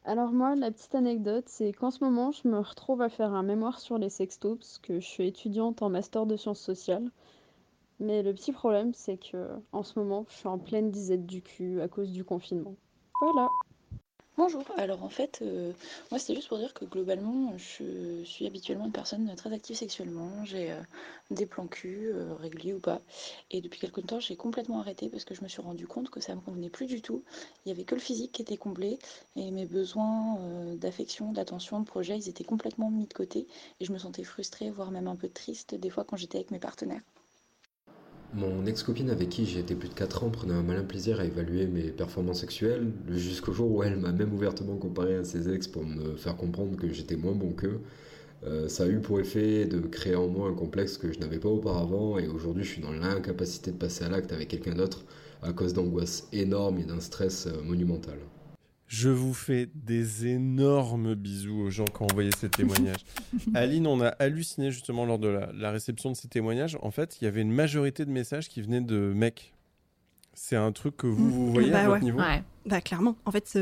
Alors moi, la petite anecdote, c'est qu'en ce moment, je me retrouve à faire un mémoire sur les sextos, parce que je suis étudiante en master de sciences sociales. Mais le petit problème, c'est que en ce moment, je suis en pleine disette du cul à cause du confinement. Voilà. Bonjour. Alors en fait, moi c'était juste pour dire que globalement, je suis habituellement une personne très active sexuellement. J'ai des plans cul, réguliers ou pas. Et depuis quelque temps, j'ai complètement arrêté parce que je me suis rendu compte que ça me convenait plus du tout. Il y avait que le physique qui était comblé et mes besoins d'affection, d'attention, de projet, ils étaient complètement mis de côté. Et je me sentais frustrée, voire même un peu triste des fois quand j'étais avec mes partenaires. Mon ex-copine avec qui j'ai été plus de 4 ans prenait un malin plaisir à évaluer mes performances sexuelles, jusqu'au jour où elle m'a même ouvertement comparé à ses ex pour me faire comprendre que j'étais moins bon qu'eux. Ça a eu pour effet de créer en moi un complexe que je n'avais pas auparavant, et aujourd'hui je suis dans l'incapacité de passer à l'acte avec quelqu'un d'autre à cause d'angoisses énormes et d'un stress monumental. Je vous fais des énormes bisous aux gens qui ont envoyé ces témoignages. Aline, on a halluciné justement lors de la réception de ces témoignages. En fait, il y avait une majorité de messages qui venaient de mecs. C'est un truc que vous voyez à votre niveau ? Ouais. Bah clairement. En fait,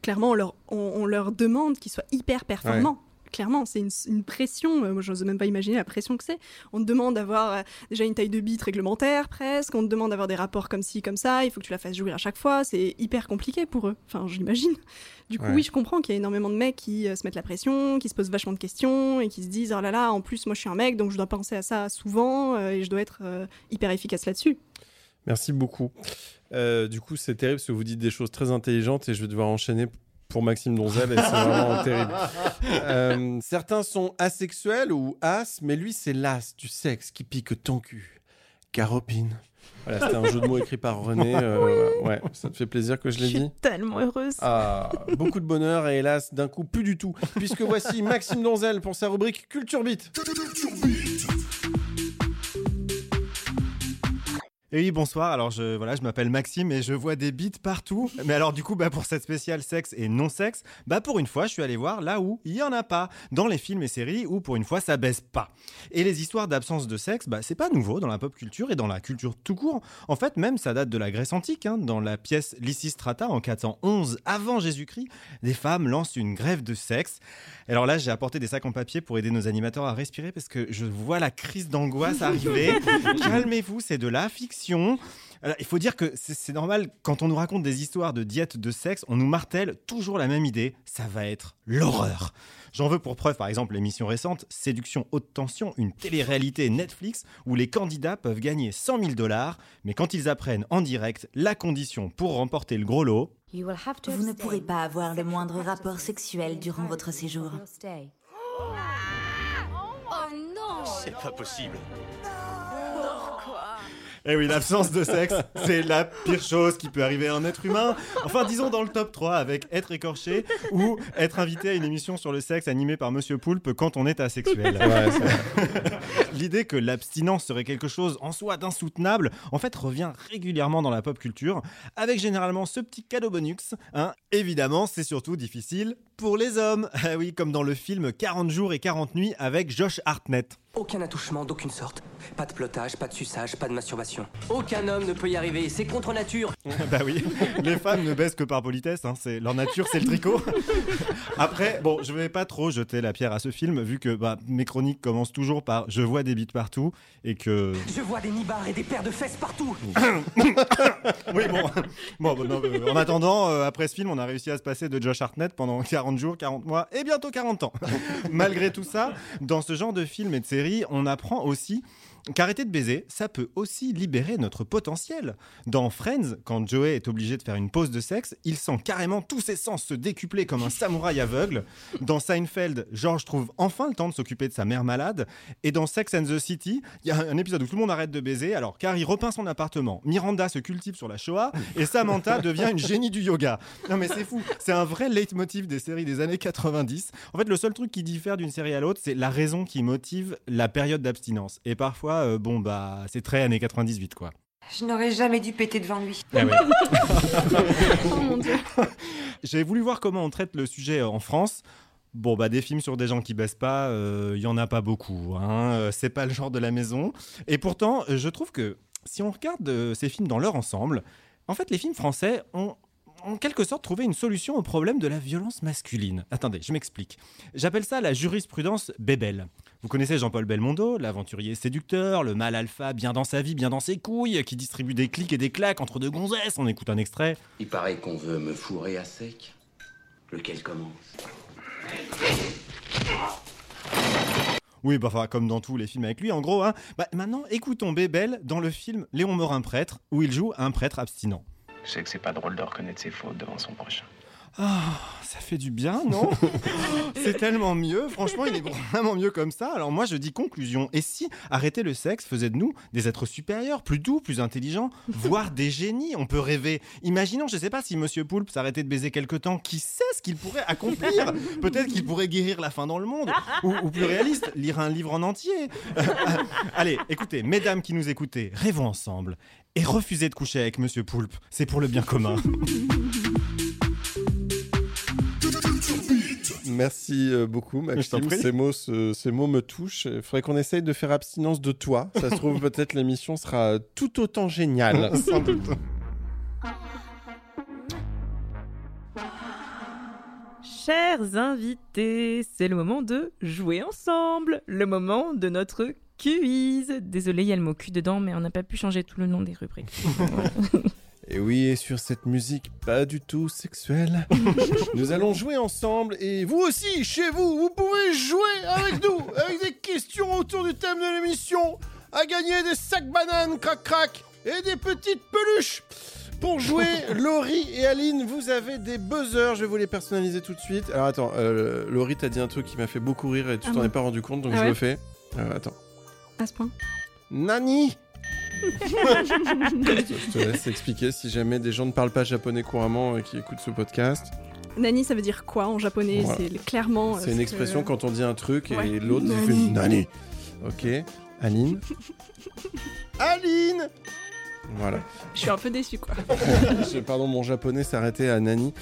clairement, on leur demande qu'ils soient hyper performants. Ouais. Clairement, c'est une pression. Moi, je n'ose même pas imaginer la pression que c'est. On te demande d'avoir déjà une taille de bite réglementaire, presque. On te demande d'avoir des rapports comme ci, comme ça. Il faut que tu la fasses jouir à chaque fois. C'est hyper compliqué pour eux. Enfin, j'imagine. Du coup, oui, je comprends qu'il y a énormément de mecs qui se mettent la pression, qui se posent vachement de questions et qui se disent « Oh là là, en plus, moi, je suis un mec, donc je dois penser à ça souvent et je dois être hyper efficace là-dessus. » Merci beaucoup. Du coup, c'est terrible parce que vous dites des choses très intelligentes et je vais devoir enchaîner pour Maxime Donzel, et c'est vraiment terrible. Certains sont asexuels ou as, mais lui, c'est l'as du sexe qui pique ton cul. Caropine. Voilà, c'était un jeu de mots écrit par René. Oui. Ouais, ça te fait plaisir que je l'ai dit ? Je suis tellement heureuse. Ah, beaucoup de bonheur et hélas, d'un coup, plus du tout. Puisque voici Maxime Donzel pour sa rubrique Culture Beat. Culture Beat. Et oui, bonsoir. Alors, je m'appelle Maxime et je vois des beats partout. Mais alors, du coup, pour cette spéciale sexe et non-sexe, pour une fois, je suis allé voir là où il n'y en a pas. Dans les films et séries où, pour une fois, ça baisse pas. Et les histoires d'absence de sexe, c'est pas nouveau dans la pop culture et dans la culture tout court. En fait, même, ça date de la Grèce antique. Hein. Dans la pièce Lysistrata, en 411 avant Jésus-Christ, des femmes lancent une grève de sexe. Alors là, j'ai apporté des sacs en papier pour aider nos animateurs à respirer parce que je vois la crise d'angoisse arriver. Calmez-vous, c'est de la fiction. Alors, il faut dire que c'est normal, quand on nous raconte des histoires de diète de sexe, on nous martèle toujours la même idée, ça va être l'horreur. J'en veux pour preuve, par exemple, l'émission récente Séduction haute tension, une télé-réalité Netflix où les candidats peuvent gagner $100,000, mais quand ils apprennent en direct la condition pour remporter le gros lot... Vous ne pourrez pas avoir le moindre rapport sexuel durant votre séjour. Oh non ! C'est pas possible. Eh oui, l'absence de sexe, c'est la pire chose qui peut arriver à un être humain. Enfin, disons dans le top 3 avec être écorché ou être invité à une émission sur le sexe animée par Monsieur Poulpe quand on est asexuel. Ouais, l'idée que l'abstinence serait quelque chose en soi d'insoutenable, en fait, revient régulièrement dans la pop culture, avec généralement ce petit cadeau bonus. Hein. Évidemment, c'est surtout difficile pour les hommes. Ah oui, comme dans le film 40 jours et 40 nuits avec Josh Hartnett. Aucun attouchement d'aucune sorte. Pas de plotage, pas de suçage, pas de masturbation. Aucun homme ne peut y arriver, c'est contre nature. Oui, les femmes ne baissent que par politesse, hein. C'est leur nature, c'est le tricot. Après, je vais pas trop jeter la pierre à ce film, vu que mes chroniques commencent toujours par « je vois des bites partout » et que... Je vois des nibards et des paires de fesses partout. Oui, en attendant, après ce film, on a réussi à se passer de Josh Hartnett pendant 40 40 jours, 40 mois et bientôt 40 ans. Malgré tout ça, dans ce genre de films et de séries, on apprend aussi qu'arrêter de baiser, ça peut aussi libérer notre potentiel. Dans Friends, quand Joey est obligé de faire une pause de sexe, il sent carrément tous ses sens se décupler comme un samouraï aveugle. Dans Seinfeld, George trouve enfin le temps de s'occuper de sa mère malade. Et dans Sex and the City, il y a un épisode où tout le monde arrête de baiser, alors Carrie repeint son appartement, Miranda se cultive sur la Shoah et Samantha devient une génie du yoga. Non mais c'est fou, c'est un vrai leitmotiv des séries des années 90. En fait, le seul truc qui diffère d'une série à l'autre, c'est la raison qui motive la période d'abstinence. Et parfois, bon bah c'est très années 98 quoi. Je n'aurais jamais dû péter devant lui. Ah ouais. Oh mon Dieu. J'avais voulu voir comment on traite le sujet en France. Bon bah des films sur des gens qui baissent pas, y en a pas beaucoup hein. C'est pas le genre de la maison. Et pourtant je trouve que si on regarde ces films dans leur ensemble, en fait les films français ont en quelque sorte trouver une solution au problème de la violence masculine. Attendez, je m'explique. J'appelle ça la jurisprudence bébelle. Vous connaissez Jean-Paul Belmondo, l'aventurier séducteur, le mâle alpha bien dans sa vie, bien dans ses couilles, qui distribue des clics et des claques entre deux gonzesses. On écoute un extrait. Il paraît qu'on veut me fourrer à sec. Lequel commence ? Oui, bah, enfin, comme dans tous les films avec lui, en gros. Hein. Bah, maintenant, écoutons Bébelle dans le film Léon Morin-Prêtre, où il joue un prêtre abstinent. Je sais que c'est pas drôle de reconnaître ses fautes devant son prochain. Ah, ça fait du bien, non ? C'est tellement mieux, franchement, il est vraiment mieux comme ça. Alors moi, je dis conclusion. Et si arrêter le sexe faisait de nous des êtres supérieurs, plus doux, plus intelligents, voire des génies ? On peut rêver. Imaginons, je sais pas, si Monsieur Poulpe s'arrêtait de baiser quelque temps, qui sait ce qu'il pourrait accomplir ? Peut-être qu'il pourrait guérir la faim dans le monde, ou plus réaliste, lire un livre en entier. Allez, écoutez, mesdames qui nous écoutez, rêvons ensemble. Et refusez de coucher avec Monsieur Poulpe, c'est pour le bien commun. Merci beaucoup, Maxime. Ces mots me touchent. Il faudrait qu'on essaye de faire abstinence de toi. Ça se trouve, peut-être l'émission sera tout autant géniale. Sans doute. Chers invités, c'est le moment de jouer ensemble. Le moment de notre quiz. Désolé, il y a le mot cul dedans, mais on n'a pas pu changer tout le nom des rubriques. Et oui, et sur cette musique pas du tout sexuelle, nous allons jouer ensemble, et vous aussi, chez vous, vous pouvez jouer avec nous, avec des questions autour du thème de l'émission, à gagner des sacs bananes Crac Crac et des petites peluches. Pour jouer, Laurie et Aline, vous avez des buzzers, je vais vous les personnaliser tout de suite. Alors attends, Laurie, t'as dit un truc qui m'a fait beaucoup rire et tu t'en es pas rendu compte, donc je le fais. Attends. À ce point. Nani. Je te laisse expliquer si jamais des gens ne parlent pas japonais couramment et qui écoutent ce podcast. Nani, ça veut dire quoi en japonais ? Voilà. C'est clairement. C'est une expression quand on dit un truc et l'autre dit une Nani. Ok, Aline. Aline. Voilà. Je suis un peu déçue quoi. Pardon, mon japonais s'arrêtait à Nani.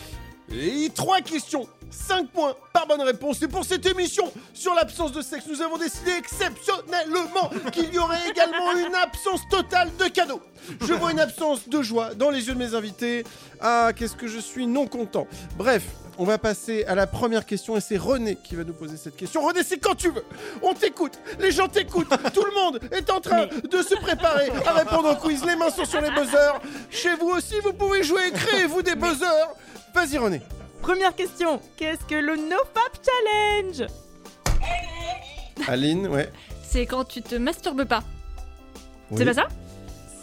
Et 3 questions, 5 points par bonne réponse. Et pour cette émission sur l'absence de sexe, nous avons décidé exceptionnellement qu'il y aurait également une absence totale de cadeaux. Je vois une absence de joie dans les yeux de mes invités. Ah, qu'est-ce que je suis non content. Bref, on va passer à la première question et c'est René qui va nous poser cette question. René, c'est quand tu veux. On t'écoute, les gens t'écoutent, tout le monde est en train de se préparer à répondre au quiz. Les mains sont sur les buzzers. Chez vous aussi, vous pouvez jouer, créez-vous des buzzers. Vas-y René. Première question, qu'est-ce que le NoFap Challenge ? Aline, ouais. C'est quand tu te masturbes pas. Oui. C'est pas ça ?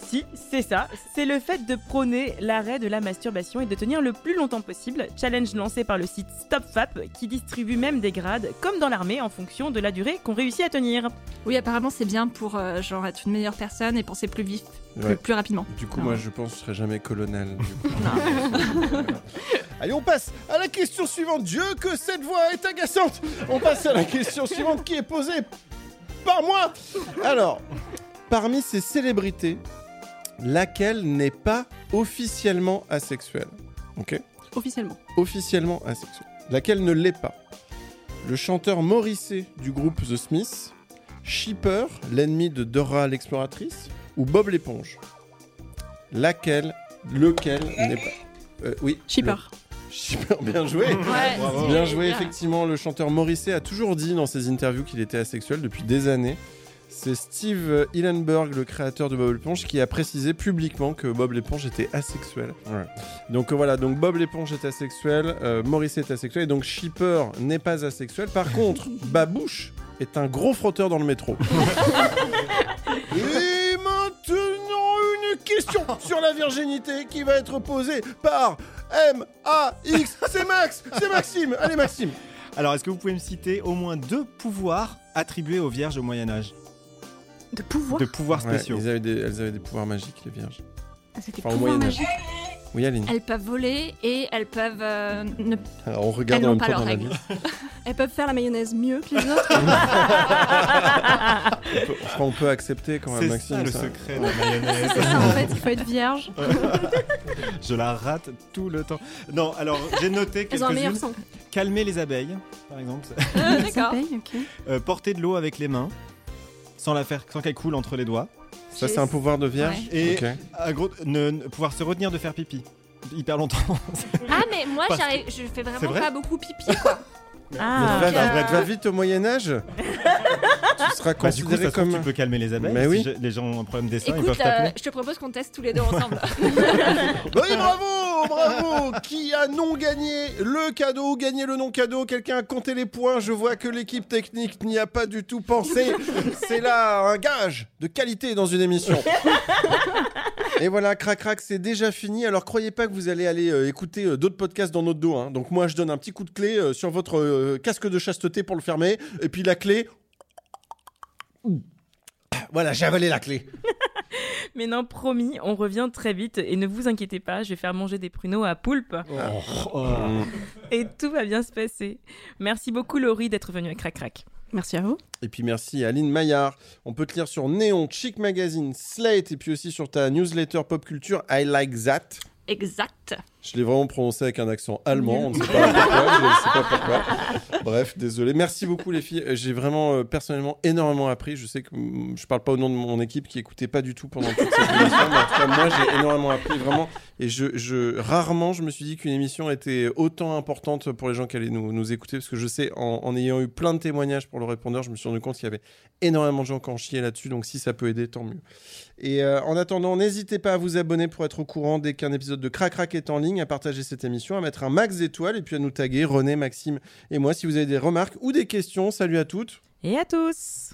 Si, c'est ça. C'est le fait de prôner l'arrêt de la masturbation et de tenir le plus longtemps possible. Challenge lancé par le site StopFap qui distribue même des grades, comme dans l'armée, en fonction de la durée qu'on réussit à tenir. Oui, apparemment, c'est bien pour genre être une meilleure personne et penser plus vif, plus rapidement. Du coup, moi, je pense que je serai jamais colonel. Allez, on passe à la question suivante. Dieu, que cette voix est agaçante. On passe à la question suivante qui est posée par moi. Alors, parmi ces célébrités, laquelle n'est pas officiellement asexuelle. Ok ? Officiellement. Officiellement asexuelle. Laquelle ne l'est pas. Le chanteur Morrissey du groupe The Smith, Shipper, l'ennemi de Dora l'exploratrice, ou Bob l'Éponge. Lequel n'est pas. Oui. Shipper. Shipper, bien joué. Ouais, bien joué, effectivement. Le chanteur Morrissey a toujours dit dans ses interviews qu'il était asexuel depuis des années. C'est Steve Hillenburg, le créateur de Bob l'Éponge, qui a précisé publiquement que Bob l'Éponge était asexuel. Ouais. Donc voilà, donc Bob l'Éponge est asexuel, Morrissey est asexuel, et donc Shipper n'est pas asexuel. Par contre, Babouche est un gros frotteur dans le métro. Et maintenant, une question sur la virginité qui va être posée par M-A-X. C'est Max, c'est Maxime. Allez, Maxime. Alors, est-ce que vous pouvez me citer au moins 2 pouvoirs attribués aux vierges au Moyen-Âge ? De pouvoirs ? De pouvoirs spéciaux. Ouais, elles avaient des pouvoirs magiques, les vierges. Ah, c'était enfin, pouvoirs magiques ? Oui, Aline. Elles peuvent voler et elles peuvent... ne... Alors, on regarde en même temps dans la vie. Elles peuvent faire la mayonnaise mieux que les autres. On peut accepter quand même, Maxime. C'est ça, le secret de la mayonnaise. C'est ça, en fait, il faut être vierge. Je la rate tout le temps. Non, alors, j'ai noté quelques-unes. Calmer les abeilles, par exemple. D'accord. Okay. Porter de l'eau avec les mains, sans qu'elle coule entre les doigts. Ça, c'est un pouvoir de vierge. Ouais. Et okay. Pouvoir se retenir de faire pipi hyper longtemps. Ah, mais moi, je fais vraiment pas beaucoup pipi, quoi. Ah, mais va vite au Moyen-Âge. Tu seras considéré comme... Tu peux calmer les abeilles. Mais oui. Si les gens ont un problème d'estin, ils peuvent t'appeler. Je te propose qu'on teste tous les deux ensemble. Oui, bravo. Qui a non gagné le cadeau, gagné le non-cadeau? Quelqu'un a compté les points? Je vois que l'équipe technique n'y a pas du tout pensé. C'est là un gage de qualité dans une émission. Et voilà, Crac Crac, c'est déjà fini. Alors, croyez pas que vous allez aller écouter d'autres podcasts dans notre dos, hein. Donc moi, je donne un petit coup de clé sur votre casque de chasteté pour le fermer. Et puis la clé... Voilà, j'ai avalé la clé. Mais non, promis, on revient très vite. Et ne vous inquiétez pas, je vais faire manger des pruneaux à Poulpe. Et tout va bien se passer. Merci beaucoup, Laurie, d'être venue à Crac Crac. Merci à vous. Et puis merci à Aline Maillard. On peut te lire sur Néon, Chic Magazine, Slate, et puis aussi sur ta newsletter pop culture I Like That. Exact. Je l'ai vraiment prononcé avec un accent allemand. On ne sait pas pourquoi. Bref, désolé. Merci beaucoup, les filles. J'ai vraiment personnellement énormément appris. Je sais que je parle pas au nom de mon équipe qui écoutait pas du tout pendant toute cette émission, mais en tout cas moi j'ai énormément appris vraiment. Et rarement je me suis dit qu'une émission était autant importante pour les gens qui allaient nous écouter, parce que je sais en ayant eu plein de témoignages pour le répondeur, je me suis rendu compte qu'il y avait énormément de gens qui en chiaient là-dessus. Donc si ça peut aider, tant mieux. Et en attendant, n'hésitez pas à vous abonner pour être au courant dès qu'un épisode de Crac Crac est en ligne, à partager cette émission, à mettre un max d'étoiles et puis à nous taguer René, Maxime et moi si vous avez des remarques ou des questions. Salut à toutes et à tous.